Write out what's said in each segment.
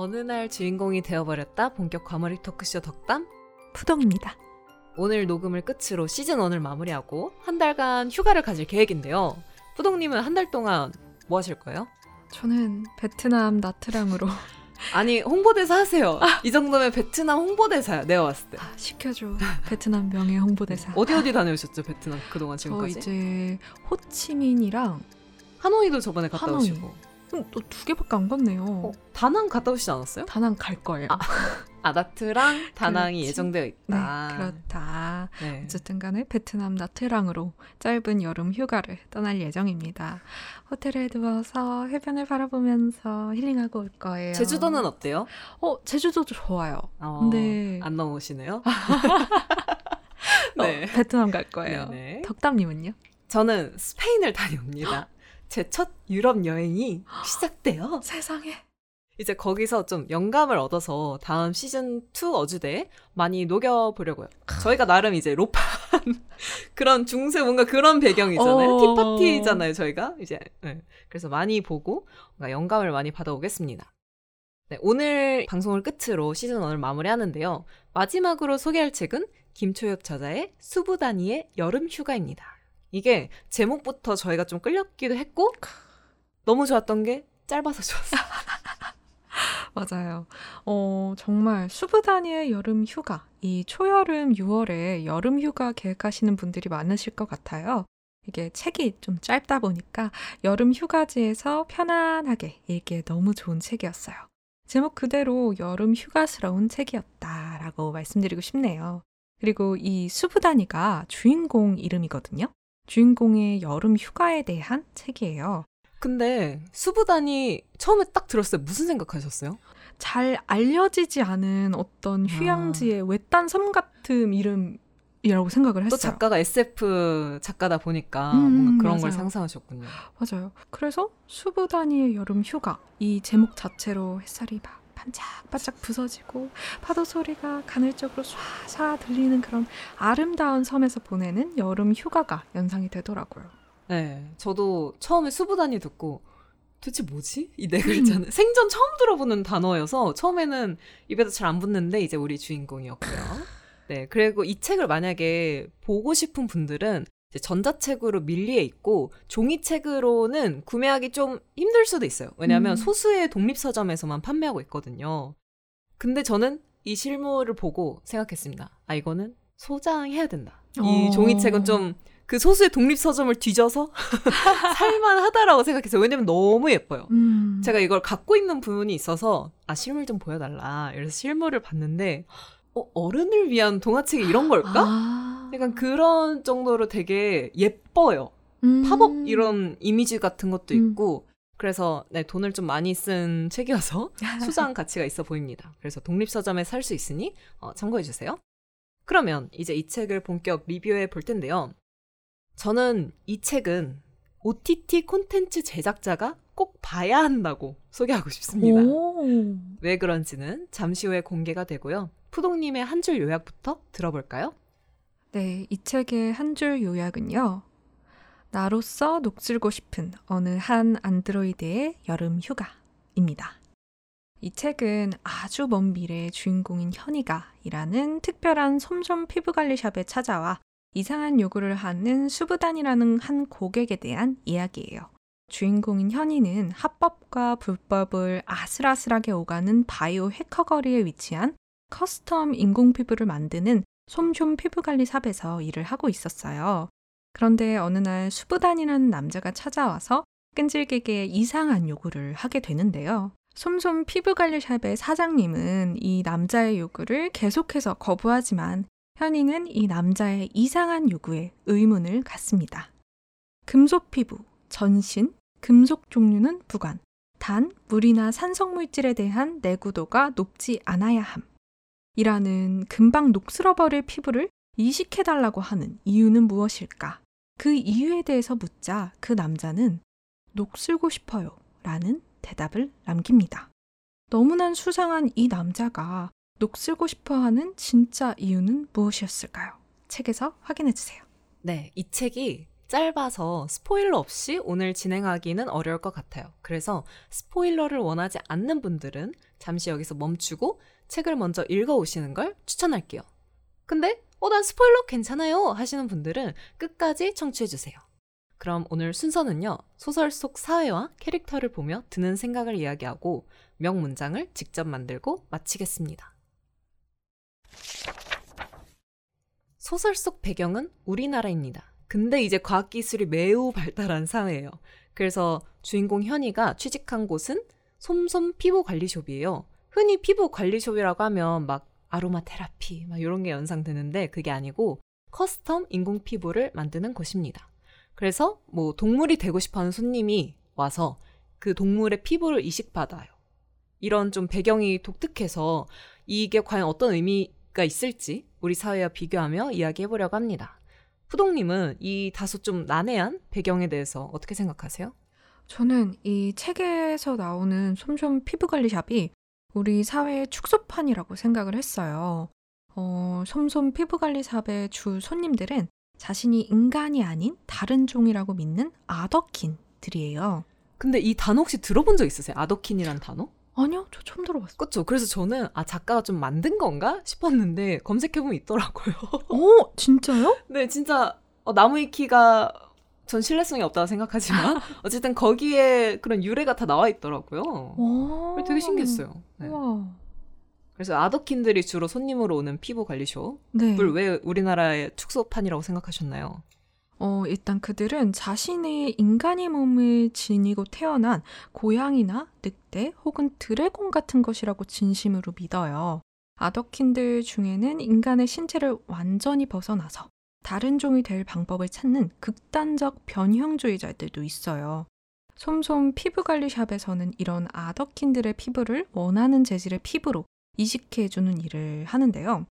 어느 날 주인공이 되어버렸다 본격 과몰입 토크쇼 덕담 푸동입니다. 오늘 녹음을 끝으로 시즌1을 마무리하고 한 달간 휴가를 가질 계획인데요. 푸동님은 한 달 동안 뭐 하실 거예요? 저는 베트남 나트랑으로 아니 홍보대사 하세요. 이 정도면 베트남 홍보대사야. 내가 왔을 때 시켜줘. 베트남 명예 홍보대사. 어디 다녀오셨죠? 베트남 그동안 지금까지? 저 이제 호치민이랑 하노이도 저번에 갔다 하노이. 오시고 또 2개밖에 안 갔네요. 다낭 갔다 오시지 않았어요? 다낭 갈 거예요. 나트랑 다낭이 그렇지. 예정되어 있다. 네, 그렇다. 네. 어쨌든 간에 베트남 나트랑으로 짧은 여름 휴가를 떠날 예정입니다. 호텔에 누워서 해변을 바라보면서 힐링하고 올 거예요. 제주도는 어때요? 제주도 좋아요. 근데 안 넘어오시네요. 네. 베트남 갈 거예요. 네네. 덕담님은요? 저는 스페인을 다녀옵니다. 제 첫 유럽 여행이 시작돼요. 세상에. 이제 거기서 좀 영감을 얻어서 다음 시즌2 어주대에 많이 녹여보려고요. 저희가 나름 이제 로판 그런 중세 뭔가 그런 배경이잖아요. 티파티잖아요 저희가. 이제 네. 그래서 많이 보고 뭔가 영감을 많이 받아오겠습니다. 네, 오늘 방송을 끝으로 시즌1을 마무리하는데요. 마지막으로 소개할 책은 김초엽 저자의 수브다니의 여름휴가입니다. 이게 제목부터 저희가 좀 끌렸기도 했고 너무 좋았던 게 짧아서 좋았어요. 맞아요. 정말 수브다니의 여름 휴가, 이 초여름 6월에 여름 휴가 계획하시는 분들이 많으실 것 같아요. 이게 책이 좀 짧다 보니까 여름 휴가지에서 편안하게 읽기에 너무 좋은 책이었어요. 제목 그대로 여름 휴가스러운 책이었다라고 말씀드리고 싶네요. 그리고 이 수브다니가 주인공 이름이거든요. 주인공의 여름 휴가에 대한 책이에요. 근데 수브다니 처음에 딱 들었을 때 무슨 생각하셨어요? 잘 알려지지 않은 어떤 휴양지의 외딴 섬 같은 이름이라고 생각을 했어요. 또 작가가 SF 작가다 보니까 뭔가 그런 맞아요. 걸 상상하셨군요. 맞아요. 그래서 수브다니의 여름 휴가 이 제목 자체로 햇살이 막 반짝반짝 부서지고 파도 소리가 간헐적으로 쏴쏴 들리는 그런 아름다운 섬에서 보내는 여름 휴가가 연상이 되더라고요. 네, 저도 처음에 수브다니 듣고 도대체 뭐지? 이 네 글자는 생전 처음 들어보는 단어여서 처음에는 입에도 잘 안 붙는데 이제 우리 주인공이었고요. 네, 그리고 이 책을 만약에 보고 싶은 분들은 이제 전자책으로 밀리에 있고 종이책으로는 구매하기 좀 힘들 수도 있어요. 왜냐하면 소수의 독립서점에서만 판매하고 있거든요. 근데 저는 이 실물을 보고 생각했습니다. 아, 이거는 소장해야 된다. 이 종이책은 좀 그 소수의 독립서점을 뒤져서 살만하다라고 생각했어요. 왜냐면 너무 예뻐요. 제가 이걸 갖고 있는 부분이 있어서 아 실물 좀 보여달라. 그래서 실물을 봤는데 어른을 위한 동화책이 이런 걸까? 약간 그런 정도로 되게 예뻐요. 팝업 이런 이미지 같은 것도 있고 그래서 네, 돈을 좀 많이 쓴 책이어서 소장 가치가 있어 보입니다. 그래서 독립서점에 살 수 있으니 참고해주세요. 그러면 이제 이 책을 본격 리뷰해 볼 텐데요. 저는 이 책은 OTT 콘텐츠 제작자가 꼭 봐야 한다고 소개하고 싶습니다. 왜 그런지는 잠시 후에 공개가 되고요. 푸동님의 한 줄 요약부터 들어볼까요? 네, 이 책의 한 줄 요약은요. 나로서 녹슬고 싶은 어느 한 안드로이드의 여름 휴가입니다. 이 책은 아주 먼 미래의 주인공인 현이가 일하는 특별한 솜솜 피부관리샵에 찾아와 이상한 요구를 하는 수브단이라는 한 고객에 대한 이야기예요. 주인공인 현이는 합법과 불법을 아슬아슬하게 오가는 바이오 해커 거리에 위치한 커스텀 인공피부를 만드는 솜솜 피부관리샵에서 일을 하고 있었어요. 그런데 어느 날 수브단이라는 남자가 찾아와서 끈질기게 이상한 요구를 하게 되는데요. 솜솜 피부관리샵의 사장님은 이 남자의 요구를 계속해서 거부하지만 현이는 이 남자의 이상한 요구에 의문을 갖습니다. 금속 피부, 전신, 금속 종류는 무관, 단 물이나 산성물질에 대한 내구도가 높지 않아야 함. 이라는 금방 녹슬어버릴 피부를 이식해달라고 하는 이유는 무엇일까? 그 이유에 대해서 묻자 그 남자는 녹슬고 싶어요 라는 대답을 남깁니다. 너무나 수상한 이 남자가 녹슬고 싶어하는 진짜 이유는 무엇이었을까요? 책에서 확인해주세요. 네, 이 책이 짧아서 스포일러 없이 오늘 진행하기는 어려울 것 같아요. 그래서 스포일러를 원하지 않는 분들은 잠시 여기서 멈추고 책을 먼저 읽어오시는 걸 추천할게요. 근데 난 스포일러 괜찮아요 하시는 분들은 끝까지 청취해주세요. 그럼 오늘 순서는요, 소설 속 사회와 캐릭터를 보며 드는 생각을 이야기하고 명문장을 직접 만들고 마치겠습니다. 소설 속 배경은 우리나라입니다. 근데 이제 과학기술이 매우 발달한 사회예요. 그래서 주인공 현이가 취직한 곳은 솜솜 피부관리숍이에요. 흔히 피부관리숍이라고 하면 막 아로마 테라피 막 이런 게 연상되는데 그게 아니고 커스텀 인공 피부를 만드는 곳입니다. 그래서 뭐 동물이 되고 싶어하는 손님이 와서 그 동물의 피부를 이식받아요. 이런 좀 배경이 독특해서 이게 과연 어떤 의미가 있을지 우리 사회와 비교하며 이야기해보려고 합니다. 푸동님은 이 다소 좀 난해한 배경에 대해서 어떻게 생각하세요? 저는 이 책에서 나오는 솜솜 피부관리샵이 우리 사회의 축소판이라고 생각을 했어요. 솜솜 피부관리샵의 주 손님들은 자신이 인간이 아닌 다른 종이라고 믿는 아더킨들이에요. 근데 이 단어 혹시 들어본 적 있으세요? 아더킨이란 단어? 아니요, 저 처음 들어봤어요. 그렇죠. 그래서 저는 작가가 좀 만든 건가 싶었는데 검색해보면 있더라고요. 오, 진짜요? 네, 진짜 나무위키가 전 신뢰성이 없다고 생각하지만 어쨌든 거기에 그런 유래가 다 나와 있더라고요. 되게 신기했어요. 네. 그래서 아더킨들이 주로 손님으로 오는 피부관리숍을 네. 왜 우리나라의 축소판이라고 생각하셨나요? 일단 그들은 자신의 인간의 몸을 지니고 태어난 고양이나 늑대 혹은 드래곤 같은 것이라고 진심으로 믿어요. 아더킨들 중에는 인간의 신체를 완전히 벗어나서 다른 종이 될 방법을 찾는 극단적 변형주의자들도 있어요. 솜솜 피부관리샵에서는 이런 아더킨들의 피부를 원하는 재질의 피부로 이식해주는 일을 하는데요.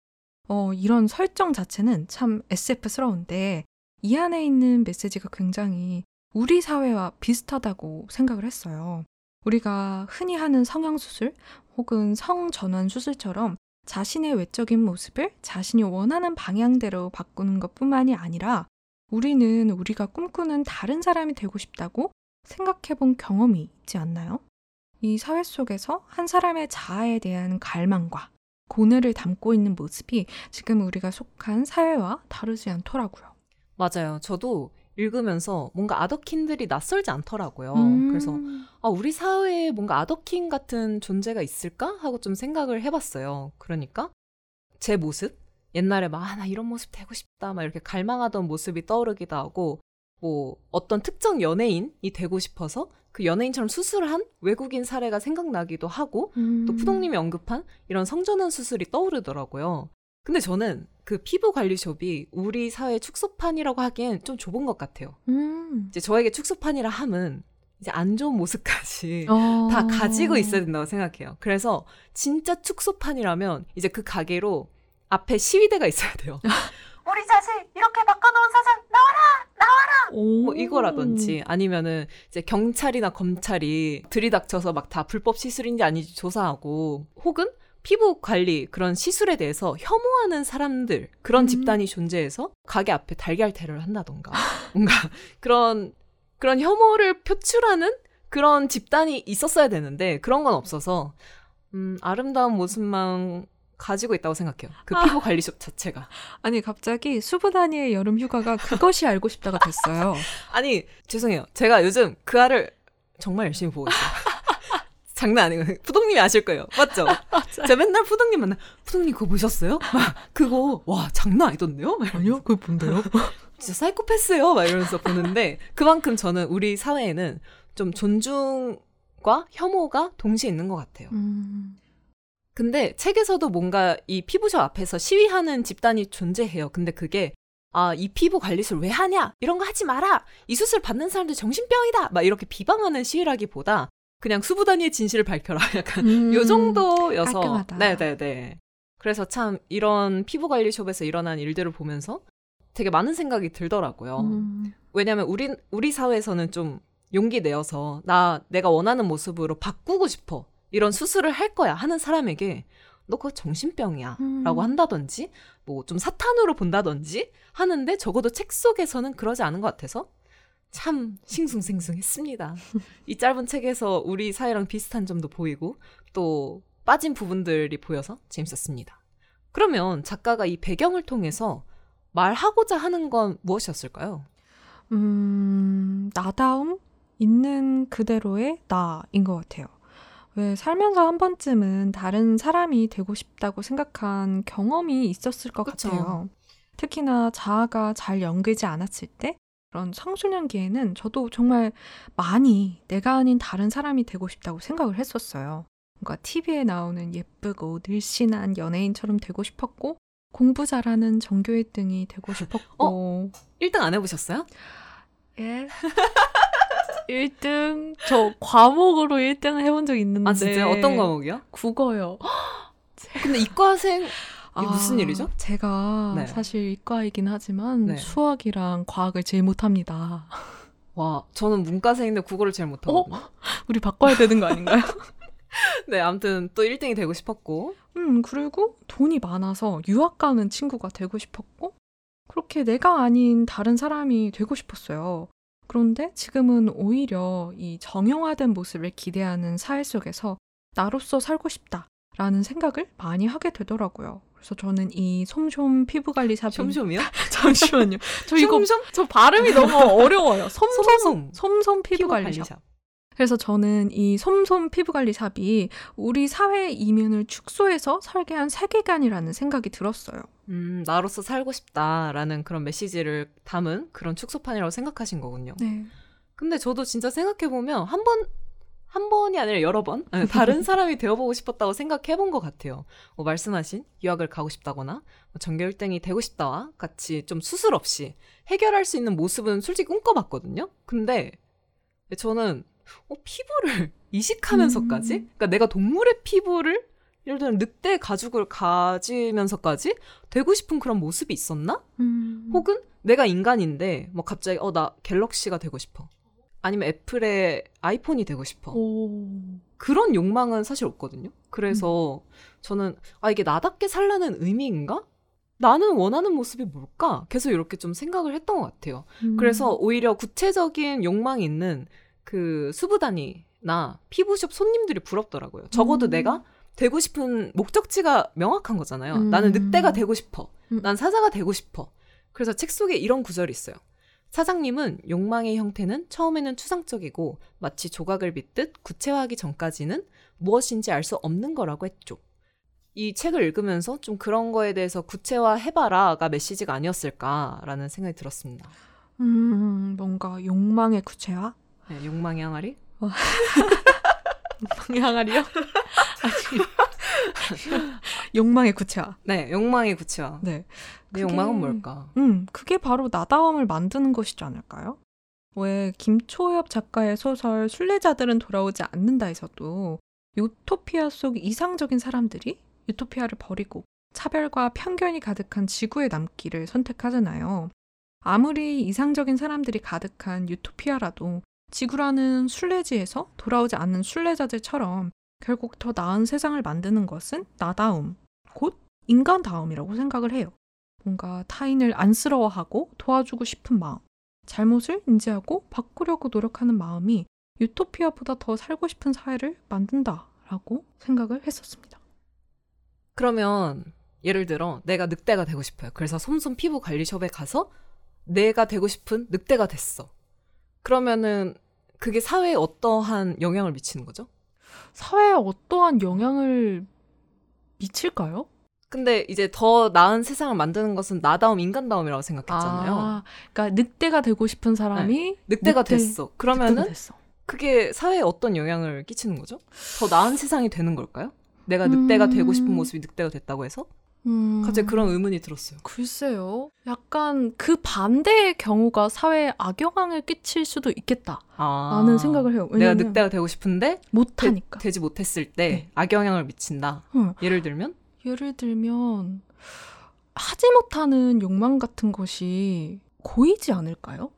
이런 설정 자체는 참 SF스러운데 이 안에 있는 메시지가 굉장히 우리 사회와 비슷하다고 생각을 했어요. 우리가 흔히 하는 성형수술 혹은 성전환수술처럼 자신의 외적인 모습을 자신이 원하는 방향대로 바꾸는 것뿐만이 아니라 우리는 우리가 꿈꾸는 다른 사람이 되고 싶다고 생각해본 경험이 있지 않나요? 이 사회 속에서 한 사람의 자아에 대한 갈망과 고뇌를 담고 있는 모습이 지금 우리가 속한 사회와 다르지 않더라고요. 맞아요. 저도 읽으면서 뭔가 아더킨들이 낯설지 않더라고요. 그래서 우리 사회에 뭔가 아더킨 같은 존재가 있을까? 하고 좀 생각을 해봤어요. 그러니까 제 모습? 옛날에 나 이런 모습 되고 싶다 막 이렇게 갈망하던 모습이 떠오르기도 하고 뭐 어떤 특정 연예인이 되고 싶어서 그 연예인처럼 수술한 외국인 사례가 생각나기도 하고 또 푸동님이 언급한 이런 성전환 수술이 떠오르더라고요. 근데 저는 그 피부관리숍이 우리 사회의 축소판이라고 하기엔 좀 좁은 것 같아요. 이제 저에게 축소판이라 함은 이제 안 좋은 모습까지 다 가지고 있어야 된다고 생각해요. 그래서 진짜 축소판이라면 이제 그 가게로 앞에 시위대가 있어야 돼요. 우리 자식 이렇게 바꿔놓은 사상 나와라! 나와라! 뭐 이거라든지 아니면은 이제 경찰이나 검찰이 들이닥쳐서 막 다 불법 시술인지 아닌지 조사하고 혹은 피부 관리 그런 시술에 대해서 혐오하는 사람들 그런 집단이 존재해서 가게 앞에 달걀 테러를 한다던가 뭔가 그런 혐오를 표출하는 그런 집단이 있었어야 되는데 그런 건 없어서 아름다운 모습만 가지고 있다고 생각해요. 그 피부 관리숍 자체가. 아니 갑자기 수브다니의 여름 휴가가 그것이 알고 싶다가 됐어요. 아니 죄송해요. 제가 요즘 그 알을 정말 열심히 보고 있어요. 장난 아니거든요. 푸동님이 아실 거예요. 맞죠? 제가 맨날 푸동님 만나 푸동님 그거 보셨어요? 막 그거 와 장난 아니던데요? 아니요? 그거 뭔데요? 진짜 사이코패스예요. 막 이러면서 보는데 그만큼 저는 우리 사회에는 좀 존중과 혐오가 동시에 있는 것 같아요. 근데 책에서도 뭔가 이 피부숍 앞에서 시위하는 집단이 존재해요. 근데 그게 이 피부 관리술 왜 하냐? 이런 거 하지 마라! 이 수술 받는 사람들 정신병이다! 막 이렇게 비방하는 시위라기보다 그냥 수브다니의 진실을 밝혀라. 약간 요 정도여서. 깔끔하다. 네네네. 그래서 참 이런 피부관리숍에서 일어난 일들을 보면서 되게 많은 생각이 들더라고요. 왜냐하면 우리 사회에서는 좀 용기 내어서 내가 원하는 모습으로 바꾸고 싶어. 이런 수술을 할 거야 하는 사람에게 너 그거 정신병이야 라고 한다든지 뭐 좀 사탄으로 본다든지 하는데 적어도 책 속에서는 그러지 않은 것 같아서 참 싱숭생숭했습니다. 이 짧은 책에서 우리 사회랑 비슷한 점도 보이고 또 빠진 부분들이 보여서 재밌었습니다. 그러면 작가가 이 배경을 통해서 말하고자 하는 건 무엇이었을까요? 나다움? 있는 그대로의 나인 것 같아요. 왜 살면서 한 번쯤은 다른 사람이 되고 싶다고 생각한 경험이 있었을 것 그쵸. 같아요. 특히나 자아가 잘 연결되지 않았을 때 그런 청소년기에는 저도 정말 많이 내가 아닌 다른 사람이 되고 싶다고 생각을 했었어요. 뭔가 TV에 나오는 예쁘고 늘씬한 연예인처럼 되고 싶었고 공부 잘하는 전교 1등이 되고 싶었고 1등 안 해보셨어요? 예 1등 저 과목으로 1등을 해본 적 있는데 아 진짜요? 어떤 과목이요? 국어요. 근데 이과생 이게 무슨 일이죠? 제가 네. 사실 이과이긴 하지만 네. 수학이랑 과학을 제일 못합니다. 와 저는 문과생인데 국어를 제일 못하거든요. 우리 바꿔야 되는 거 아닌가요? 네, 아무튼 또 1등이 되고 싶었고 그리고 돈이 많아서 유학 가는 친구가 되고 싶었고 그렇게 내가 아닌 다른 사람이 되고 싶었어요. 그런데 지금은 오히려 이 정형화된 모습을 기대하는 사회 속에서 나로서 살고 싶다라는 생각을 많이 하게 되더라고요. 그래서 저는 이 솜솜 피부관리 샵 솜솜이요? 잠시만요. 저 이거 솜솜? 저 발음이 너무 어려워요. 솜솜 피부관리 샵. 그래서 저는 이 솜솜 피부관리 샵이 우리 사회의 이면을 축소해서 설계한 세계관이라는 생각이 들었어요. 나로서 살고 싶다라는 그런 메시지를 담은 그런 축소판이라고 생각하신 거군요. 네. 근데 저도 진짜 생각해보면 한 번이 아니라 여러 번 다른 사람이 되어보고 싶었다고 생각해본 것 같아요. 뭐 말씀하신 유학을 가고 싶다거나 전교 1등이 되고 싶다와 같이 좀 수술 없이 해결할 수 있는 모습은 솔직히 꿈꿔봤거든요. 근데 저는 피부를 이식하면서까지 그러니까 내가 동물의 피부를 예를 들면 늑대 가죽을 가지면서까지 되고 싶은 그런 모습이 있었나? 혹은 내가 인간인데 뭐 갑자기 나 갤럭시가 되고 싶어. 아니면 애플의 아이폰이 되고 싶어. 오. 그런 욕망은 사실 없거든요. 그래서 저는 이게 나답게 살라는 의미인가? 나는 원하는 모습이 뭘까? 계속 이렇게 좀 생각을 했던 것 같아요. 그래서 오히려 구체적인 욕망이 있는 그 수브다니나 피부숍 손님들이 부럽더라고요. 적어도 내가 되고 싶은 목적지가 명확한 거잖아요. 나는 늑대가 되고 싶어. 난 사자가 되고 싶어. 그래서 책 속에 이런 구절이 있어요. 사장님은 욕망의 형태는 처음에는 추상적이고 마치 조각을 빚듯 구체화하기 전까지는 무엇인지 알 수 없는 거라고 했죠. 이 책을 읽으면서 좀 그런 거에 대해서 구체화해봐라가 메시지가 아니었을까라는 생각이 들었습니다. 뭔가 욕망의 구체화? 네, 욕망의 항아리? 욕망의 항아리요? 욕망의 구체화. 네, 욕망의 구체화. 네. 그 욕망은 뭘까? 그게 바로 나다움을 만드는 것이지 않을까요? 왜 김초엽 작가의 소설 순례자들은 돌아오지 않는다에서도 유토피아 속 이상적인 사람들이 유토피아를 버리고 차별과 편견이 가득한 지구에 남기를 선택하잖아요. 아무리 이상적인 사람들이 가득한 유토피아라도 지구라는 순례지에서 돌아오지 않는 순례자들처럼 결국 더 나은 세상을 만드는 것은 나다움, 곧 인간다움이라고 생각을 해요. 뭔가 타인을 안쓰러워하고 도와주고 싶은 마음, 잘못을 인지하고 바꾸려고 노력하는 마음이 유토피아보다 더 살고 싶은 사회를 만든다라고 생각을 했었습니다. 그러면 예를 들어 내가 늑대가 되고 싶어요. 그래서 솜솜 피부 관리숍에 가서 내가 되고 싶은 늑대가 됐어. 그러면은 그게 사회에 어떠한 영향을 미치는 거죠? 사회에 어떠한 영향을 미칠까요? 근데 이제 더 나은 세상을 만드는 것은 나다움, 인간다움이라고 생각했잖아요. 그러니까 늑대가 되고 싶은 사람이 네. 늑대가 됐어. 그러면은 됐어. 그게 사회에 어떤 영향을 끼치는 거죠? 더 나은 세상이 되는 걸까요? 내가 늑대가 되고 싶은 모습이 늑대가 됐다고 해서? 갑자기 그런 의문이 들었어요. 글쎄요. 약간 그 반대의 경우가 사회에 악영향을 끼칠 수도 있겠다 라는 생각을 해요. 내가 늑대가 되고 싶은데 못하니까. 되지 못했을 때 네. 악영향을 미친다. 예를 들면 하지 못하는 욕망 같은 것이 고이지 않을까요?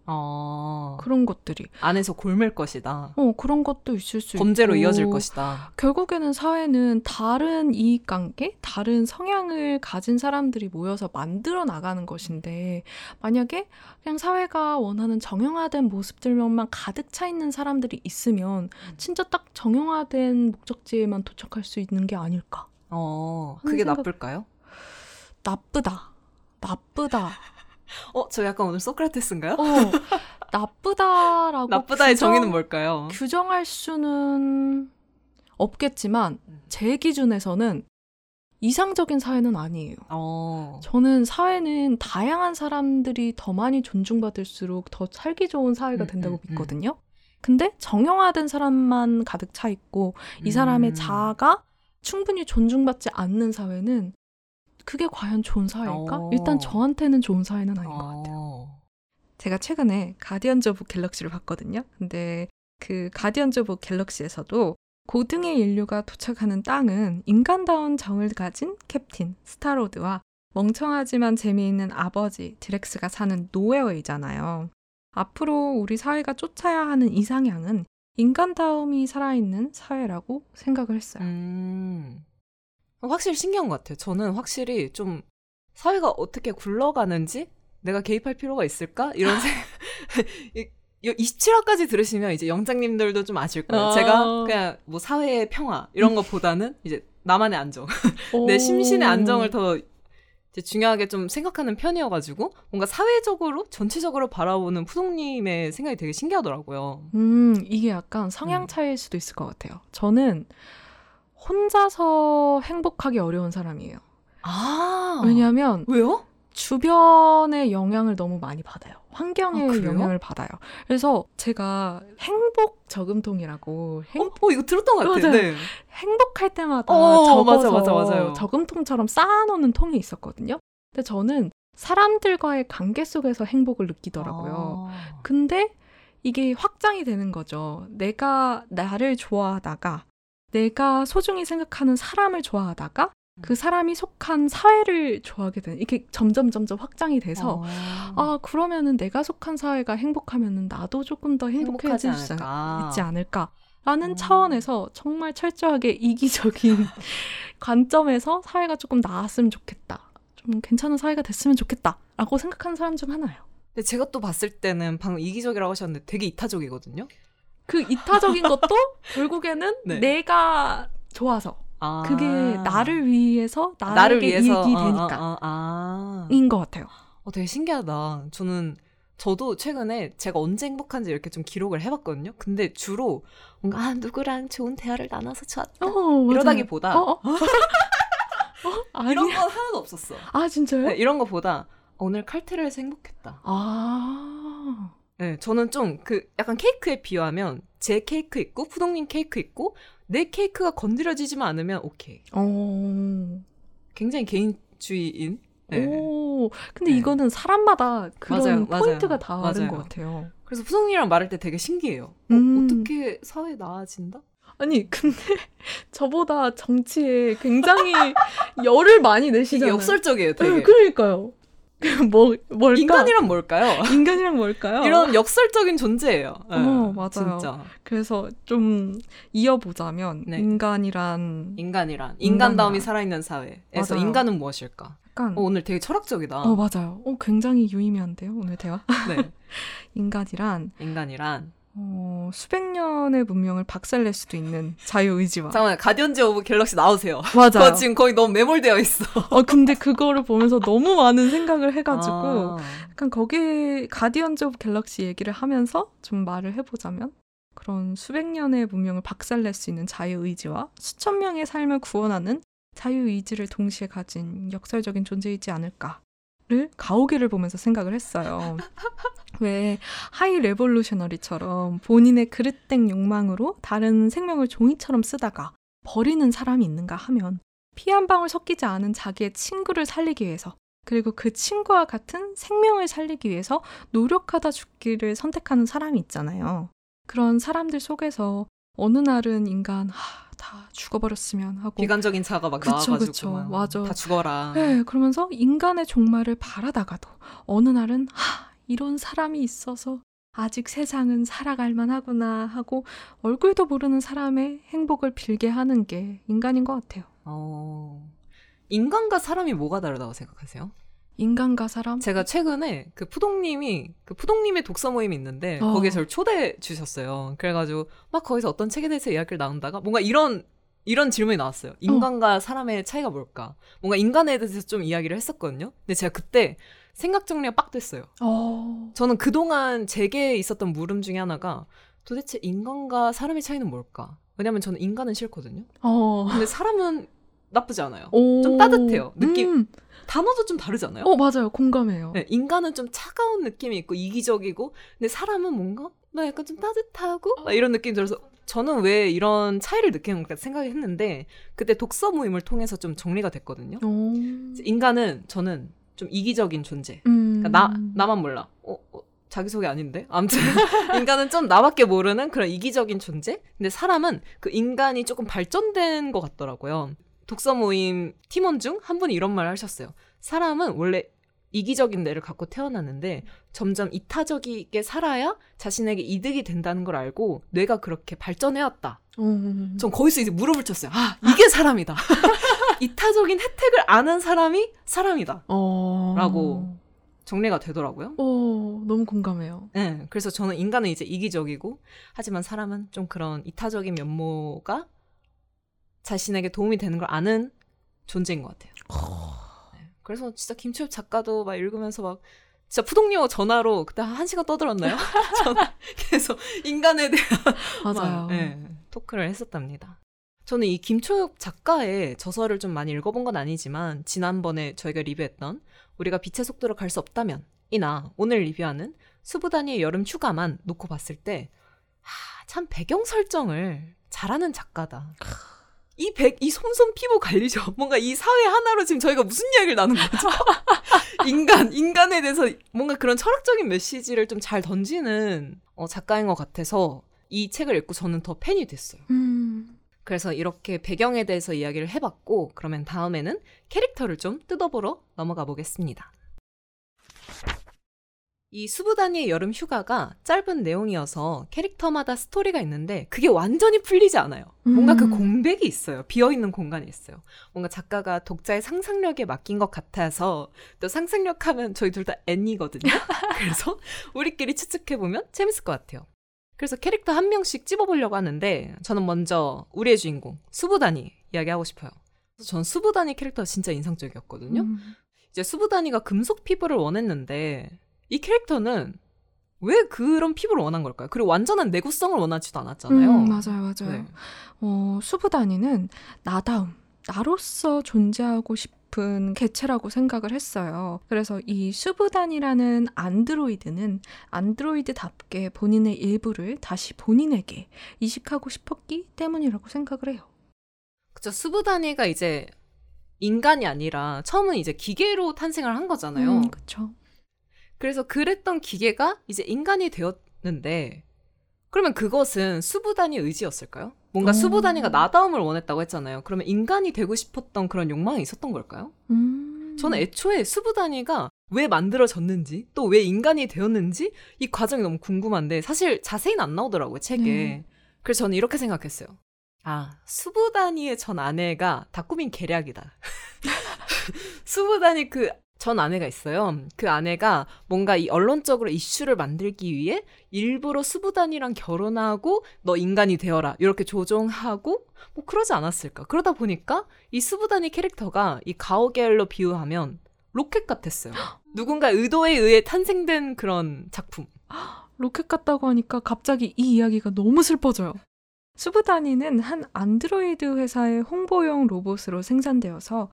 그런 것들이. 안에서 곪을 것이다. 그런 것도 있을 수 있고. 범죄로 이어질 것이다. 결국에는 사회는 다른 이익관계, 다른 성향을 가진 사람들이 모여서 만들어 나가는 것인데 만약에 그냥 사회가 원하는 정형화된 모습들만 가득 차 있는 사람들이 있으면 진짜 딱 정형화된 목적지에만 도착할 수 있는 게 아닐까. 그게 나쁠까요? 나쁘다. 저 약간 오늘 소크라테스인가요? 나쁘다라고. 나쁘다의 정의는 뭘까요? 규정할 수는 없겠지만 제 기준에서는 이상적인 사회는 아니에요. 저는 사회는 다양한 사람들이 더 많이 존중받을수록 더 살기 좋은 사회가 된다고 믿거든요. 근데 정형화된 사람만 가득 차 있고 이 사람의 자아가 충분히 존중받지 않는 사회는 그게 과연 좋은 사회일까? 일단 저한테는 좋은 사회는 아닌 것 같아요. 제가 최근에 가디언즈 오브 갤럭시를 봤거든요. 근데 그 가디언즈 오브 갤럭시에서도 고등의 인류가 도착하는 땅은 인간다운 정을 가진 캡틴 스타로드와 멍청하지만 재미있는 아버지 디렉스가 사는 노웨어이잖아요. 앞으로 우리 사회가 쫓아야 하는 이상향은 인간다움이 살아있는 사회라고 생각을 했어요. 확실히 신기한 것 같아요. 저는 확실히 좀 사회가 어떻게 굴러가는지 내가 개입할 필요가 있을까? 이런 생각. 27화까지 들으시면 이제 영장님들도 좀 아실 거예요. 제가 그냥 뭐 사회의 평화 이런 것보다는 이제 나만의 안정, 내 심신의 안정을 더 이제 중요하게 좀 생각하는 편이어가지고 뭔가 사회적으로 전체적으로 바라보는 푸동님의 생각이 되게 신기하더라고요. 이게 약간 성향 차이일 수도 있을 것 같아요. 저는 혼자서 행복하기 어려운 사람이에요. 왜냐면 왜요? 주변의 영향을 너무 많이 받아요. 환경의 영향을 받아요. 그래서 제가 행복 저금통이라고 이거 들었던 것 같아요. 네. 행복할 때마다 적어서 맞아요. 저금통처럼 쌓아놓는 통이 있었거든요. 근데 저는 사람들과의 관계 속에서 행복을 느끼더라고요. 근데 이게 확장이 되는 거죠. 내가 나를 좋아하다가 내가 소중히 생각하는 사람을 좋아하다가 그 사람이 속한 사회를 좋아하게 되는 이렇게 점점 확장이 돼서 그러면은 내가 속한 사회가 행복하면은 나도 조금 더 행복해질 수 있지 않을까라는 차원에서 정말 철저하게 이기적인 관점에서 사회가 조금 나았으면 좋겠다, 좀 괜찮은 사회가 됐으면 좋겠다라고 생각하는 사람 중 하나예요. 근데 제가 또 봤을 때는 방금 이기적이라고 하셨는데 되게 이타적이거든요. 그 이타적인 것도 결국에는 내가 좋아서 그게 나를 위해서 나를 위해서 이익이 되니까 인 것 같아요. 되게 신기하다. 저도 최근에 제가 언제 행복한지 이렇게 좀 기록을 해봤거든요. 근데 주로 뭔가 누구랑 좋은 대화를 나눠서 좋았다 이러다기보다 이런 건 하나도 없었어. 진짜요? 네, 이런 거보다 오늘 칼퇴를 해서 행복했다. 네, 저는 좀 약간 케이크에 비유하면 제 케이크 있고 푸동님 케이크 있고 내 케이크가 건드려지지만 않으면 오케이. 굉장히 개인주의인. 네. 근데 이거는 사람마다 그런 포인트가 다른 것 같아요. 그래서 푸동님이랑 말할 때 되게 신기해요. 어떻게 사회 나아진다? 아니 근데 저보다 정치에 굉장히 열을 많이 내시잖아요. 역설적이에요 되게. 네, 그러니까요. 뭘까? 인간이란 뭘까요? 이런 역설적인 존재예요. 네, 맞아요. 진짜. 그래서 좀 이어보자면 인간다움이 살아있는 사회에서 맞아요. 인간은 무엇일까? 약간 오늘 되게 철학적이다. 맞아요. 굉장히 유의미한데요 오늘 대화. 네. 인간이란 수백 년의 문명을 박살낼 수도 있는 자유의지와. 잠깐만, 가디언즈 오브 갤럭시 나오세요. 맞아요. 지금 거의 너무 매몰되어 있어. 근데 그거를 보면서 너무 많은 생각을 해가지고 약간 거기에 가디언즈 오브 갤럭시 얘기를 하면서 좀 말을 해보자면 그런 수백 년의 문명을 박살낼 수 있는 자유의지와 수천 명의 삶을 구원하는 자유의지를 동시에 가진 역설적인 존재이지 않을까. 를 가오갤을 보면서 생각을 했어요. 왜 하이 레볼루셔너리처럼 본인의 그릇된 욕망으로 다른 생명을 종이처럼 쓰다가 버리는 사람이 있는가 하면 피 한 방울 섞이지 않은 자기의 친구를 살리기 위해서 그리고 그 친구와 같은 생명을 살리기 위해서 노력하다 죽기를 선택하는 사람이 있잖아요. 그런 사람들 속에서 어느 날은 인간 다 죽어버렸으면 하고 비관적인 자아가 막 나와가지고 맞아. 다 죽어라. 네, 그러면서 인간의 종말을 바라다가도 어느 날은 이런 사람이 있어서 아직 세상은 살아갈 만하구나 하고 얼굴도 모르는 사람의 행복을 빌게 하는 게 인간인 것 같아요. 인간과 사람이 뭐가 다르다고 생각하세요? 인간과 사람? 제가 최근에 그 푸동님이 그 푸동님의 독서 모임이 있는데 거기에 저를 초대해 주셨어요. 그래가지고 막 거기서 어떤 책에 대해서 이야기를 나눈다가 뭔가 이런 질문이 나왔어요. 인간과 사람의 차이가 뭘까? 뭔가 인간에 대해서 좀 이야기를 했었거든요. 근데 제가 그때 생각 정리가 빡 됐어요. 저는 그동안 제게 있었던 물음 중에 하나가 도대체 인간과 사람의 차이는 뭘까? 왜냐면 저는 인간은 싫거든요. 근데 사람은 나쁘지 않아요. 좀 따뜻해요. 느낌. 단어도 좀 다르지 않아요? 맞아요. 공감해요. 네, 인간은 좀 차가운 느낌이 있고 이기적이고 근데 사람은 뭔가 나 약간 좀 따뜻하고 막 이런 느낌이 들어서 저는 왜 이런 차이를 느끼는 걸까 생각했는데 그때 독서 모임을 통해서 좀 정리가 됐거든요. 인간은 저는 좀 이기적인 존재. 그러니까 나만 몰라. 자기소개 아닌데? 아무튼 인간은 좀 나밖에 모르는 그런 이기적인 존재? 근데 사람은 그 인간이 조금 발전된 것 같더라고요. 독서 모임 팀원 중 한 분이 이런 말을 하셨어요. 사람은 원래 이기적인 뇌를 갖고 태어났는데 점점 이타적이게 살아야 자신에게 이득이 된다는 걸 알고 뇌가 그렇게 발전해왔다. 전 거기서 이제 무릎을 쳤어요. 아, 이게 사람이다. 이타적인 혜택을 아는 사람이 사람이다. 라고 정리가 되더라고요. 너무 공감해요. 네, 그래서 저는 인간은 이제 이기적이고 하지만 사람은 좀 그런 이타적인 면모가 자신에게 도움이 되는 걸 아는 존재인 것 같아요. 네, 그래서 진짜 김초엽 작가도 막 읽으면서 막 진짜 푸동님하고 전화로 그때 한 1시간 떠들었나요? 전화 계속 인간에 대한 맞아요. 네, 토크를 했었답니다. 저는 이 김초엽 작가의 저서를 좀 많이 읽어본 건 아니지만 지난번에 저희가 리뷰했던 우리가 빛의 속도로 갈 수 없다면 이나 오늘 리뷰하는 수브다니의 여름 휴가만 놓고 봤을 때 참 배경 설정을 잘하는 작가다. 이 솜솜 피부 관리죠. 뭔가 이 사회 하나로 지금 저희가 무슨 이야기를 나눈 거죠? 인간에 대해서 뭔가 그런 철학적인 메시지를 좀 잘 던지는 작가인 것 같아서 이 책을 읽고 저는 더 팬이 됐어요. 그래서 이렇게 배경에 대해서 이야기를 해봤고 그러면 다음에는 캐릭터를 좀 뜯어보러 넘어가 보겠습니다. 이 수브다니의 여름 휴가가 짧은 내용이어서 캐릭터마다 스토리가 있는데 그게 완전히 풀리지 않아요. 뭔가 그 공백이 있어요. 비어있는 공간이 있어요. 뭔가 작가가 독자의 상상력에 맡긴 것 같아서 또 상상력 하면 저희 둘 다 N이거든요. 그래서 우리끼리 추측해보면 재밌을 것 같아요. 그래서 캐릭터 한 명씩 찝어보려고 하는데 저는 먼저 우리의 주인공 수브다니 이야기하고 싶어요. 그래서 전 수브다니 캐릭터가 진짜 인상적이었거든요. 이제 수브다니가 금속 피부를 원했는데 이 캐릭터는 왜 그런 피부를 원한 걸까요? 그리고 완전한 내구성을 원하지도 않았잖아요. 맞아요. 네. 수브다니는 나다움, 나로서 존재하고 싶은 개체라고 생각을 했어요. 그래서 이 수브다니라는 안드로이드는 안드로이드답게 본인의 일부를 다시 본인에게 이식하고 싶었기 때문이라고 생각을 해요. 그쵸, 수브다니가 이제 인간이 아니라 처음은 이제 기계로 탄생을 한 거잖아요. 그렇죠. 그래서 그랬던 기계가 이제 인간이 되었는데 그러면 그것은 수브다니의 의지였을까요? 뭔가 수브다니가 나다움을 원했다고 했잖아요. 그러면 인간이 되고 싶었던 그런 욕망이 있었던 걸까요? 저는 애초에 수브다니가 왜 만들어졌는지 또 왜 인간이 되었는지 이 과정이 너무 궁금한데 사실 자세히는 안 나오더라고요, 책에. 그래서 저는 이렇게 생각했어요. 아, 수브다니의 전 아내가 다 꾸민 계략이다. 수브다니 전 아내가 있어요. 그 아내가 뭔가 이 언론적으로 이슈를 만들기 위해 일부러 수브다니랑 결혼하고 너 인간이 되어라 이렇게 조종하고 뭐 그러지 않았을까. 그러다 보니까 이 수브다니 캐릭터가 이 가오갤로 비유하면 로켓 같았어요. 누군가 의도에 의해 탄생된 그런 작품. 로켓 같다고 하니까 갑자기 이 이야기가 너무 슬퍼져요. 수브다니는 한 안드로이드 회사의 홍보용 로봇으로 생산되어서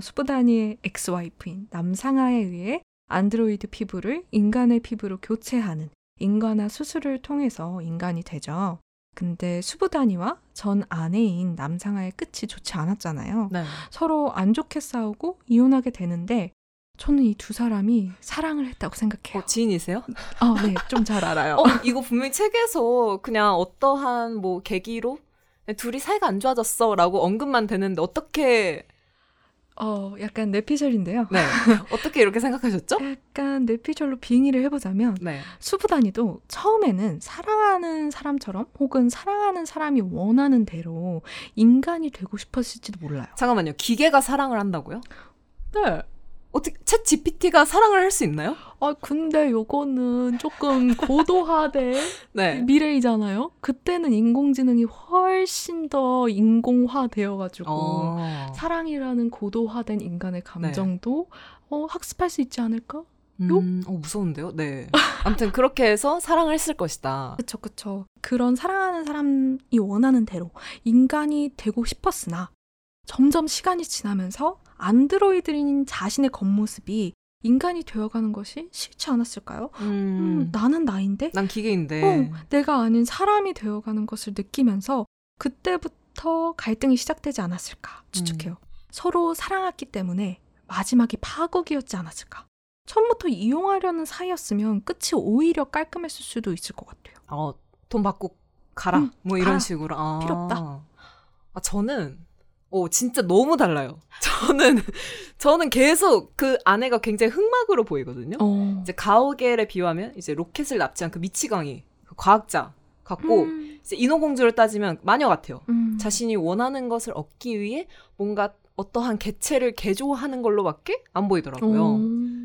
수브다니의 엑스와이프인 남상아에 의해 안드로이드 피부를 인간의 피부로 교체하는 인간화 수술을 통해서 인간이 되죠. 근데 수브다니와 전 아내인 남상아의 끝이 좋지 않았잖아요. 네. 서로 안 좋게 싸우고 이혼하게 되는데 저는 이 두 사람이 사랑을 했다고 생각해요. 지인이세요? 네, 좀 잘 알아요. 이거 분명히 책에서 그냥 어떠한 뭐 계기로 둘이 사이가 안 좋아졌어 라고 언급만 되는데 어떻게 약간 뇌피셜인데요. 네. 어떻게 이렇게 생각하셨죠? 약간 뇌피셜로 빙의를 해보자면 네. 수브다니도 처음에는 사랑하는 사람처럼 혹은 사랑하는 사람이 원하는 대로 인간이 되고 싶었을지도 몰라요. 잠깐만요. 기계가 사랑을 한다고요? 네. 어떻게 챗 GPT가 사랑을 할 수 있나요? 아 근데 요거는 조금 고도화된 네. 미래이잖아요. 그때는 인공지능이 훨씬 더 인공화되어가지고 사랑이라는 고도화된 인간의 감정도 네. 학습할 수 있지 않을까? 무서운데요? 네. 아무튼 그렇게 해서 사랑을 했을 것이다. 그쵸, 그쵸. 그런 사랑하는 사람이 원하는 대로 인간이 되고 싶었으나 점점 시간이 지나면서 안드로이드인 자신의 겉모습이 인간이 되어가는 것이 싫지 않았을까요? 나는 나인데? 난 기계인데. 내가 아닌 사람이 되어가는 것을 느끼면서 그때부터 갈등이 시작되지 않았을까 추측해요. 서로 사랑했기 때문에 마지막이 파국이었지 않았을까. 처음부터 이용하려는 사이였으면 끝이 오히려 깔끔했을 수도 있을 것 같아요. 돈 받고 가라. 뭐 이런 가라. 식으로. 필요 없다. 저는 진짜 너무 달라요. 저는 계속 그 아내가 굉장히 흑막으로 보이거든요. 이제 가오갤에 비유하면 이제 로켓을 납치한 그 미치광이 그 과학자 같고 이제 인어공주를 따지면 마녀 같아요. 자신이 원하는 것을 얻기 위해 뭔가 어떠한 개체를 개조하는 걸로밖에 안 보이더라고요.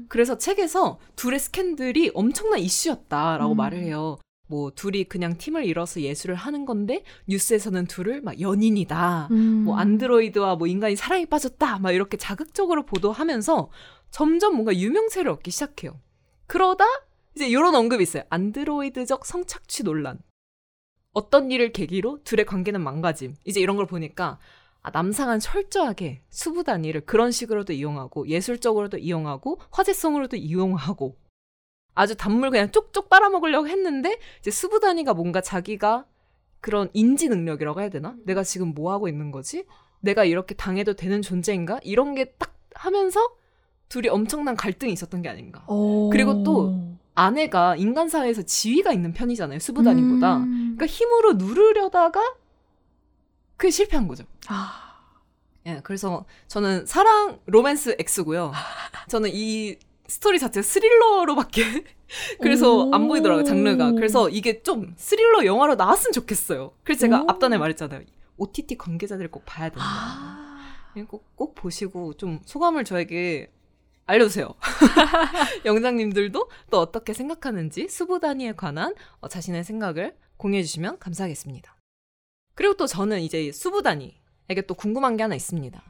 그래서 책에서 둘의 스캔들이 엄청난 이슈였다라고 말을 해요. 뭐 둘이 그냥 팀을 이뤄서 예술을 하는 건데 뉴스에서는 둘을 막 연인이다, 뭐 안드로이드와 뭐 인간이 사랑에 빠졌다, 막 이렇게 자극적으로 보도하면서 점점 뭔가 유명세를 얻기 시작해요. 그러다 이제 이런 언급이 있어요. 안드로이드적 성착취 논란. 어떤 일을 계기로 둘의 관계는 망가짐. 이제 이런 걸 보니까 남상한 철저하게 수브다니를 그런 식으로도 이용하고 예술적으로도 이용하고 화제성으로도 이용하고. 아주 단물 그냥 쪽쪽 빨아먹으려고 했는데 이제 수브다니가 뭔가 자기가 그런 인지 능력이라고 해야 되나? 내가 지금 뭐 하고 있는 거지? 내가 이렇게 당해도 되는 존재인가? 이런 게 딱 하면서 둘이 엄청난 갈등이 있었던 게 아닌가. 그리고 또 아내가 인간 사회에서 지위가 있는 편이잖아요. 수브다니보다. 그러니까 힘으로 누르려다가 그게 실패한 거죠. 예, 그래서 저는 사랑 로맨스 X고요. 저는 이 스토리 자체가 스릴러로밖에 그래서 안 보이더라고요, 장르가. 그래서 이게 좀 스릴러 영화로 나왔으면 좋겠어요. 그래서 제가 앞단에 말했잖아요. OTT 관계자들 꼭 봐야 된다. 꼭 보시고 좀 소감을 저에게 알려주세요. 영장님들도 또 어떻게 생각하는지 수브다니에 관한 자신의 생각을 공유해 주시면 감사하겠습니다. 그리고 또 저는 이제 수브다니 이게 또 궁금한 게 하나 있습니다.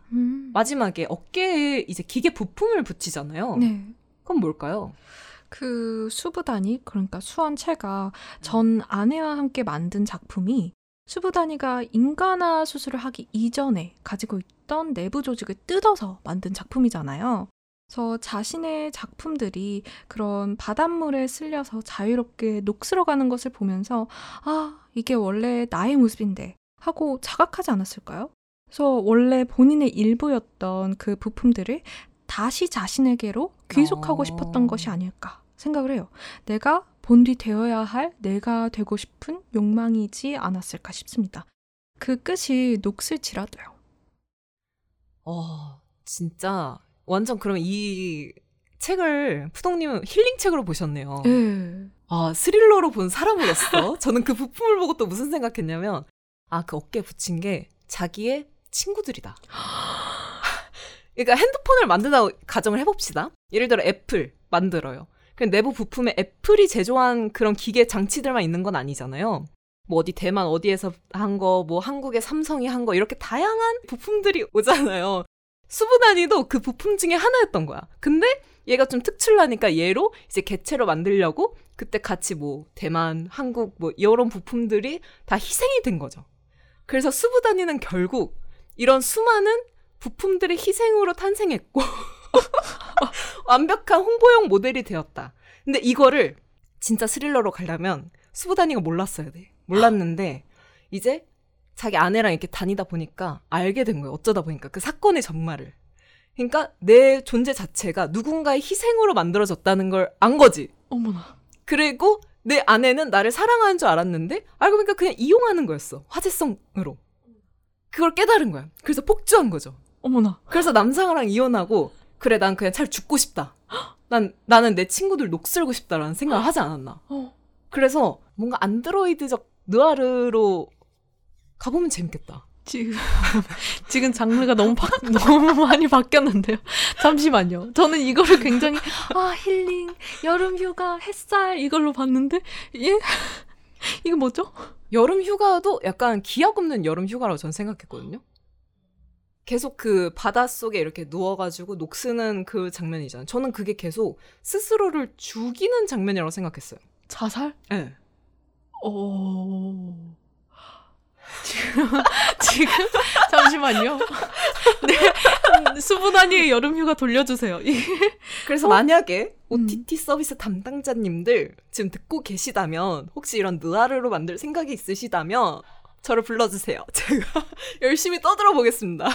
마지막에 어깨에 이제 기계 부품을 붙이잖아요. 네. 그건 뭘까요? 그 수브다니, 그러니까 수원체가 전 아내와 함께 만든 작품이 수브다니가 인간화 수술을 하기 이전에 가지고 있던 내부 조직을 뜯어서 만든 작품이잖아요. 그래서 자신의 작품들이 그런 바닷물에 쓸려서 자유롭게 녹슬어가는 것을 보면서 이게 원래 나의 모습인데 하고 자각하지 않았을까요? 그래서 원래 본인의 일부였던 그 부품들을 다시 자신에게로 귀속하고 싶었던 것이 아닐까 생각을 해요. 내가 본디 되어야 할 내가 되고 싶은 욕망이지 않았을까 싶습니다. 그 끝이 녹슬지라도요. 진짜 완전 그럼 이 책을 푸동님은 힐링책으로 보셨네요. 네. 스릴러로 본 사람으로서 저는 그 부품을 보고 또 무슨 생각했냐면 그 어깨에 붙인 게 자기의 친구들이다. 그러니까 핸드폰을 만든다고 가정을 해봅시다. 예를 들어 애플 만들어요. 그럼 내부 부품에 애플이 제조한 그런 기계 장치들만 있는 건 아니잖아요. 뭐 어디 대만 어디에서 한 거, 뭐 한국의 삼성이 한 거 이렇게 다양한 부품들이 오잖아요. 수브다니도 그 부품 중에 하나였던 거야. 근데 얘가 좀 특출나니까 얘로 이제 개체로 만들려고 그때 같이 뭐 대만, 한국 뭐 이런 부품들이 다 희생이 된 거죠. 그래서 수브다니는 결국 이런 수많은 부품들의 희생으로 탄생했고 완벽한 홍보용 모델이 되었다. 근데 이거를 진짜 스릴러로 가려면 수브다니가 몰랐어야 돼. 몰랐는데 이제 자기 아내랑 이렇게 다니다 보니까 알게 된 거예요. 어쩌다 보니까 그 사건의 전말을. 그러니까 내 존재 자체가 누군가의 희생으로 만들어졌다는 걸 안 거지. 어머나. 그리고 내 아내는 나를 사랑하는 줄 알았는데 알고 보니까 그냥 이용하는 거였어. 화제성으로. 그걸 깨달은 거야. 그래서 폭주한 거죠. 어머나. 그래서 남상아랑 이혼하고 그래 난 그냥 차라리 죽고 싶다. 나는 내 친구들 녹슬고 싶다라는 생각을 하지 않았나. 그래서 뭔가 안드로이드적 느와르로 가보면 재밌겠다. 지금 장르가 너무 많이 바뀌었는데요. 잠시만요. 저는 이거를 굉장히 힐링, 여름휴가, 햇살 이걸로 봤는데 예? 이거 뭐죠? 여름휴가도 약간 기약 없는 여름휴가라고 전 생각했거든요. 계속 그 바닷속에 이렇게 누워가지고 녹쓰는 그 장면이잖아요. 저는 그게 계속 스스로를 죽이는 장면이라고 생각했어요. 자살? 네. 지금 잠시만요. 네, 수브다니의 여름휴가 돌려주세요. 그래서 만약에 OTT 서비스 담당자님들 지금 듣고 계시다면 혹시 이런 느와르로 만들 생각이 있으시다면 저를 불러주세요. 제가 열심히 떠들어 보겠습니다.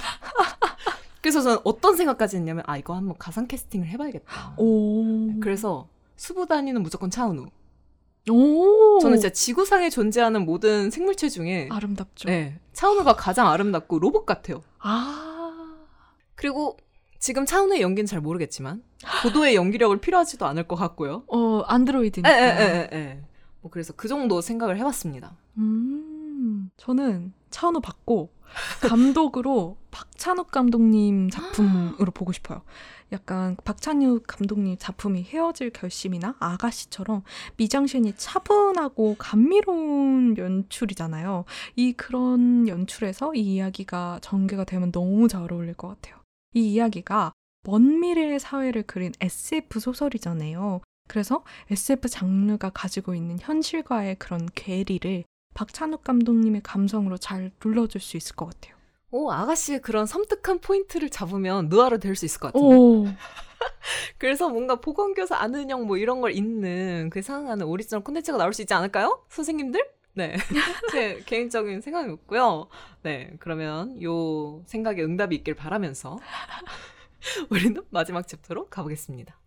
그래서 저는 어떤 생각까지 했냐면 이거 한번 가상 캐스팅을 해봐야겠다. 오. 그래서 수브다니는 무조건 차은우. 오. 저는 진짜 지구상에 존재하는 모든 생물체 중에 아름답죠. 네, 차은우가 가장 아름답고 로봇 같아요. 그리고 지금 차은우의 연기는 잘 모르겠지만 고도의 연기력을 필요하지도 않을 것 같고요. 안드로이드니까. 네. 뭐 그래서 그 정도 생각을 해봤습니다. 저는 차은우 받고 감독으로 박찬욱 감독님 작품으로 보고 싶어요. 약간 박찬욱 감독님 작품이 헤어질 결심이나 아가씨처럼 미장센이 차분하고 감미로운 연출이잖아요. 이 그런 연출에서 이 이야기가 전개가 되면 너무 잘 어울릴 것 같아요. 이 이야기가 먼 미래의 사회를 그린 SF 소설이잖아요. 그래서 SF 장르가 가지고 있는 현실과의 그런 괴리를 박찬욱 감독님의 감성으로 잘 눌러줄 수 있을 것 같아요. 오, 아가씨의 그런 섬뜩한 포인트를 잡으면 느와르 될 수 있을 것 같은데. 그래서 뭔가 보건교사 안은영 뭐 이런 걸 잇는 그 상황하는 오리지널 콘텐츠가 나올 수 있지 않을까요? 선생님들? 네. 제 개인적인 생각이었고요. 네, 그러면 요 생각에 응답이 있길 바라면서 우리는 마지막 챕터로 가보겠습니다.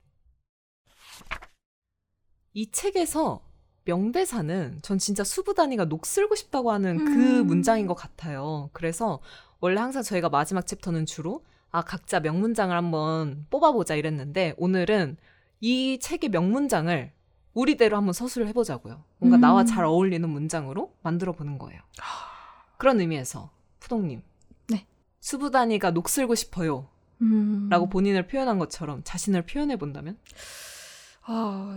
이 책에서 명대사는 전 진짜 수브다니가 녹슬고 싶다고 하는 그 문장인 것 같아요. 그래서 원래 항상 저희가 마지막 챕터는 주로 각자 명문장을 한번 뽑아보자 이랬는데 오늘은 이 책의 명문장을 우리대로 한번 서술을 해보자고요. 뭔가 나와 잘 어울리는 문장으로 만들어보는 거예요. 그런 의미에서 푸동님, 네. 수브다니가 녹슬고 싶어요 라고 본인을 표현한 것처럼 자신을 표현해본다면?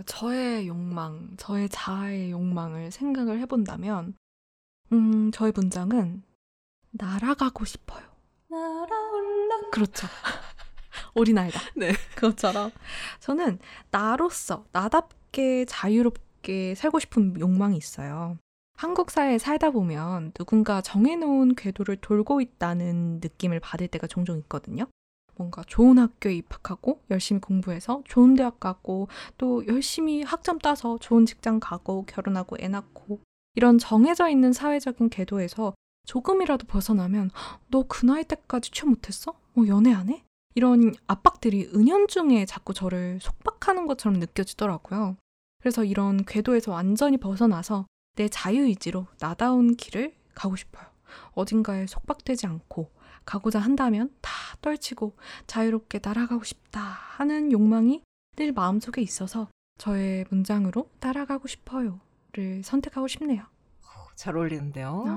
저의 욕망, 저의 자아의 욕망을 생각을 해본다면 저의 문장은 날아가고 싶어요. 날아올라. 그렇죠. 어린아이다. 네. 그것처럼 저는 나로서 나답게 자유롭게 살고 싶은 욕망이 있어요. 한국 사회에 살다 보면 누군가 정해놓은 궤도를 돌고 있다는 느낌을 받을 때가 종종 있거든요. 뭔가 좋은 학교에 입학하고 열심히 공부해서 좋은 대학 가고 또 열심히 학점 따서 좋은 직장 가고 결혼하고 애 낳고 이런 정해져 있는 사회적인 궤도에서 조금이라도 벗어나면 너 그 나이 때까지 취업 못했어? 뭐 연애 안 해? 이런 압박들이 은연중에 자꾸 저를 속박하는 것처럼 느껴지더라고요. 그래서 이런 궤도에서 완전히 벗어나서 내 자유의지로 나다운 길을 가고 싶어요. 어딘가에 속박되지 않고 가고자 한다면 다 떨치고 자유롭게 날아가고 싶다 하는 욕망이 늘 마음속에 있어서 저의 문장으로 날아가고 싶어요를 선택하고 싶네요. 잘 어울리는데요.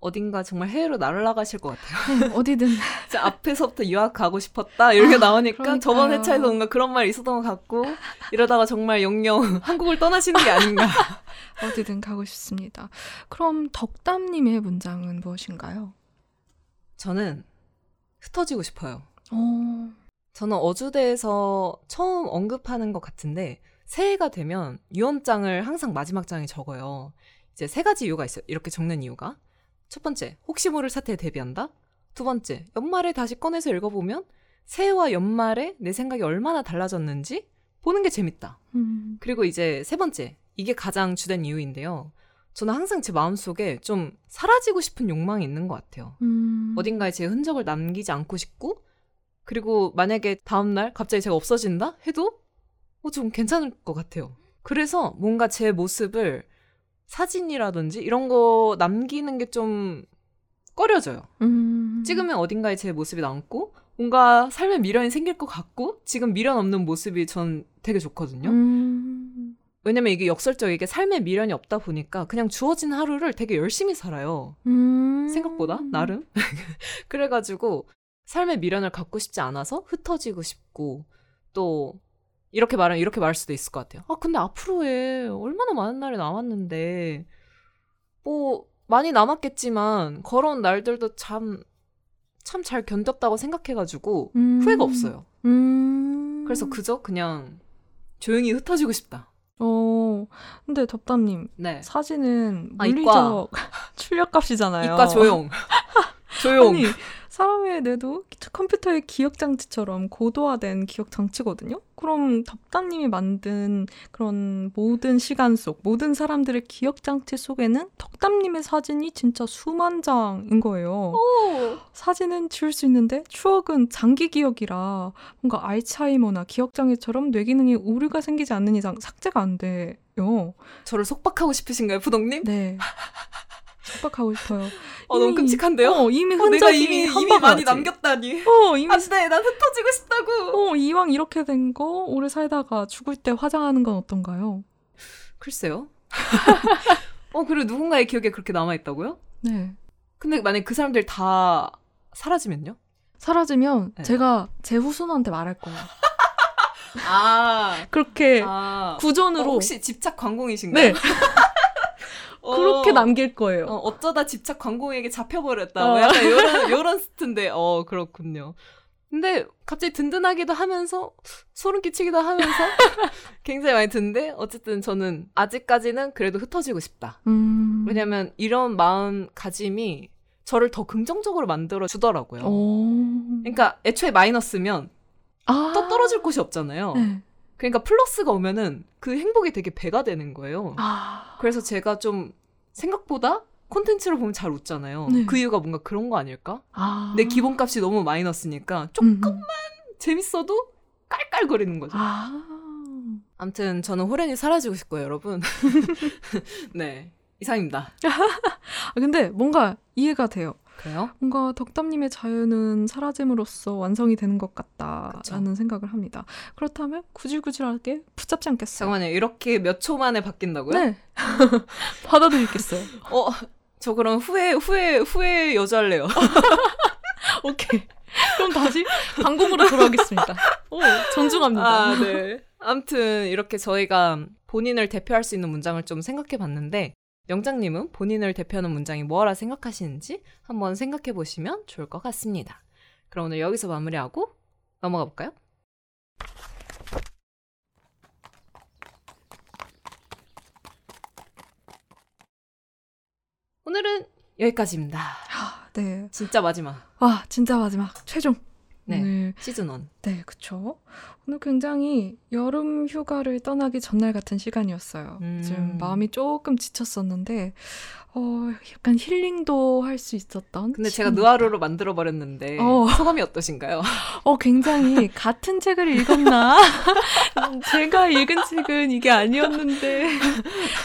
어딘가 정말 해외로 날아가실 것 같아요. 네, 어디든. 진짜 앞에서부터 유학 가고 싶었다 이렇게 나오니까 그러니까요. 저번 회차에서 뭔가 그런 말이 있었던 것 같고 이러다가 정말 영영 한국을 떠나시는 게 아닌가. 어디든 가고 싶습니다. 그럼 덕담님의 문장은 무엇인가요? 저는 흩어지고 싶어요. 저는 어주대에서 처음 언급하는 것 같은데 새해가 되면 유언장을 항상 마지막 장에 적어요. 이제 세 가지 이유가 있어요. 이렇게 적는 이유가 첫 번째, 혹시 모를 사태에 대비한다. 두 번째, 연말에 다시 꺼내서 읽어보면 새해와 연말에 내 생각이 얼마나 달라졌는지 보는 게 재밌다. 그리고 이제 세 번째, 이게 가장 주된 이유인데요. 저는 항상 제 마음속에 좀 사라지고 싶은 욕망이 있는 것 같아요. 어딘가에 제 흔적을 남기지 않고 싶고 그리고 만약에 다음날 갑자기 제가 없어진다 해도 좀 괜찮을 것 같아요. 그래서 뭔가 제 모습을 사진이라든지 이런 거 남기는 게 좀 꺼려져요. 찍으면 어딘가에 제 모습이 남고 뭔가 삶에 미련이 생길 것 같고 지금 미련 없는 모습이 전 되게 좋거든요. 왜냐면 이게 역설적이게 삶에 미련이 없다 보니까 그냥 주어진 하루를 되게 열심히 살아요. 생각보다 나름. 그래가지고 삶의 미련을 갖고 싶지 않아서 흩어지고 싶고 또 이렇게 말하면 이렇게 말할 수도 있을 것 같아요. 아 근데 앞으로에 얼마나 많은 날이 남았는데 뭐 많이 남았겠지만 걸어온 날들도 참 잘 견뎠다고 생각해가지고 후회가 없어요. 그래서 그저 그냥 조용히 흩어지고 싶다. 근데 덕담님 네. 사진은 물리적 출력값이잖아요. 이과 조용. 아니, 사람의 뇌도 컴퓨터의 기억장치처럼 고도화된 기억장치거든요. 그럼 덕담님이 만든 그런 모든 시간 속 모든 사람들의 기억장치 속에는 덕담님의 사진이 진짜 수만 장인 거예요. 오. 사진은 지울 수 있는데 추억은 장기 기억이라 뭔가 알츠하이머나 기억장애처럼 뇌기능에 오류가 생기지 않는 이상 삭제가 안 돼요. 저를 속박하고 싶으신가요, 푸동님? 네. 촉박하고 싶어요. 너무 끔찍한데요? 이미 흔적이 내가 이미 많이 남겼다니. 진짜 난 흩어지고 싶다고. 이왕 이렇게 된 거 오래 살다가 죽을 때 화장하는 건 어떤가요? 글쎄요. 그리고 누군가의 기억에 그렇게 남아있다고요? 네. 근데 만약에 그 사람들 다 사라지면요? 사라지면 네. 제가 제 후손한테 말할 거예요. 그렇게 구전으로. 혹시 집착 관공이신가요? 네. 그렇게 남길 거예요. 어쩌다 집착 관공에게 잡혀버렸다. 약간 이런 스트인데, 그렇군요. 근데 갑자기 든든하기도 하면서 소름 끼치기도 하면서 굉장히 많이 드는데 어쨌든 저는 아직까지는 그래도 흩어지고 싶다. 왜냐면 이런 마음가짐이 저를 더 긍정적으로 만들어 주더라고요. 그러니까 애초에 마이너스면 또 떨어질 곳이 없잖아요. 네. 그러니까 플러스가 오면은 그 행복이 되게 배가 되는 거예요. 그래서 제가 좀 생각보다 콘텐츠를 보면 잘 웃잖아요. 네. 그 이유가 뭔가 그런 거 아닐까? 내 기본값이 너무 마이너스니까 조금만 재밌어도 깔깔거리는 거죠. 아무튼 저는 호랭이 사라지고 싶고요, 여러분. 네, 이상입니다. 근데 뭔가 이해가 돼요. 그래요? 뭔가 덕담님의 자유는 사라짐으로써 완성이 되는 것 같다라는 그쵸? 생각을 합니다. 그렇다면 구질구질하게 붙잡지 않겠어요? 잠깐만요. 이렇게 몇 초 만에 바뀐다고요? 네. 받아들이겠어요. 저 그럼 후회 여주할래요. 오케이. 그럼 다시 방금으로 돌아오겠습니다. 존중합니다. 네. 아무튼 이렇게 저희가 본인을 대표할 수 있는 문장을 좀 생각해봤는데 영장님은 본인을 대표하는 문장이 뭐라 생각하시는지 한번 생각해보시면 좋을 것 같습니다. 그럼 오늘 여기서 마무리하고 넘어가 볼까요? 오늘은 여기까지입니다. 네, 진짜 마지막. 진짜 마지막. 최종. 네, 오늘, 시즌1. 네, 그쵸. 오늘 굉장히 여름 휴가를 떠나기 전날 같은 시간이었어요. 지금 마음이 조금 지쳤었는데 약간 힐링도 할 수 있었던. 근데 제가 느와르로 만들어버렸는데 소감이 어떠신가요? 굉장히 같은 책을 읽었나? 제가 읽은 책은 이게 아니었는데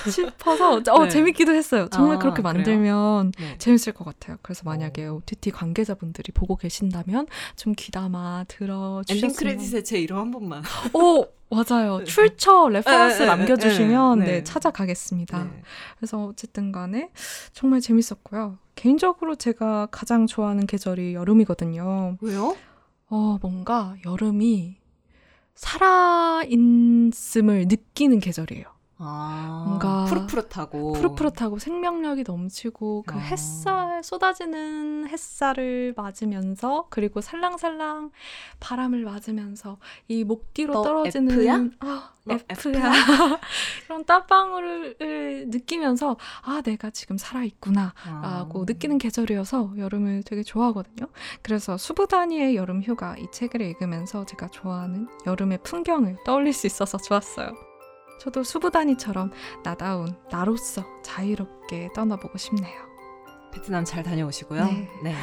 싶어서 네. 재밌기도 했어요. 정말 그렇게 만들면 네. 재밌을 것 같아요. 그래서 만약에 OTT 관계자분들이 보고 계신다면 좀 귀담아 들어주셨으면. 엔딩 크레딧에 제 이름 한 번만. 맞아요. 출처 레퍼런스 남겨주시면 네, 찾아가겠습니다. 네. 그래서 어쨌든 간에 정말 재밌었고요. 개인적으로 제가 가장 좋아하는 계절이 여름이거든요. 왜요? 뭔가 여름이 살아있음을 느끼는 계절이에요. 뭔가 푸릇푸릇하고 생명력이 넘치고 그 햇살 쏟아지는 햇살을 맞으면서 그리고 살랑살랑 바람을 맞으면서 이 목 뒤로 떨어지는 F야? 그런 땀방울을 느끼면서 내가 지금 살아있구나 라고 느끼는 계절이어서 여름을 되게 좋아하거든요. 그래서 수브다니의 여름휴가 이 책을 읽으면서 제가 좋아하는 여름의 풍경을 떠올릴 수 있어서 좋았어요. 저도 수브다니처럼 나다운 나로서 자유롭게 떠나보고 싶네요. 베트남 잘 다녀오시고요. 네. 네.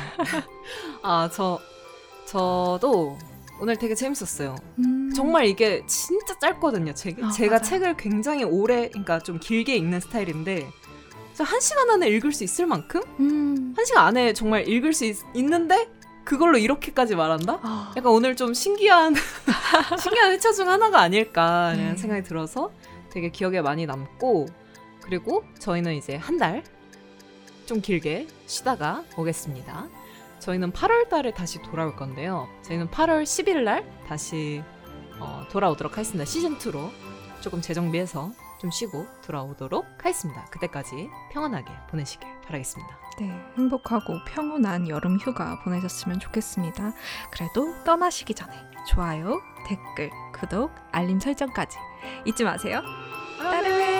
저도 오늘 되게 재밌었어요. 정말 이게 진짜 짧거든요. 제가 맞아요. 책을 굉장히 오래, 그러니까 좀 길게 읽는 스타일인데 1시간 안에 읽을 수 있을 만큼 1시간 안에 정말 읽을 수 있는데 그걸로 이렇게까지 말한다? 약간 오늘 좀 신기한 신기한 회차 중 하나가 아닐까 라는 생각이 들어서 되게 기억에 많이 남고, 그리고 저희는 이제 한 달 좀 길게 쉬다가 오겠습니다. 저희는 8월 달에 다시 돌아올 건데요. 저희는 8월 10일 날 다시 돌아오도록 하겠습니다. 시즌2로 조금 재정비해서 좀 쉬고 돌아오도록 하겠습니다. 그때까지 평안하게 보내시길 바라겠습니다. 네, 행복하고 평온한 여름 휴가 보내셨으면 좋겠습니다. 그래도 떠나시기 전에 좋아요, 댓글, 구독, 알림 설정까지 잊지 마세요. 따르릉!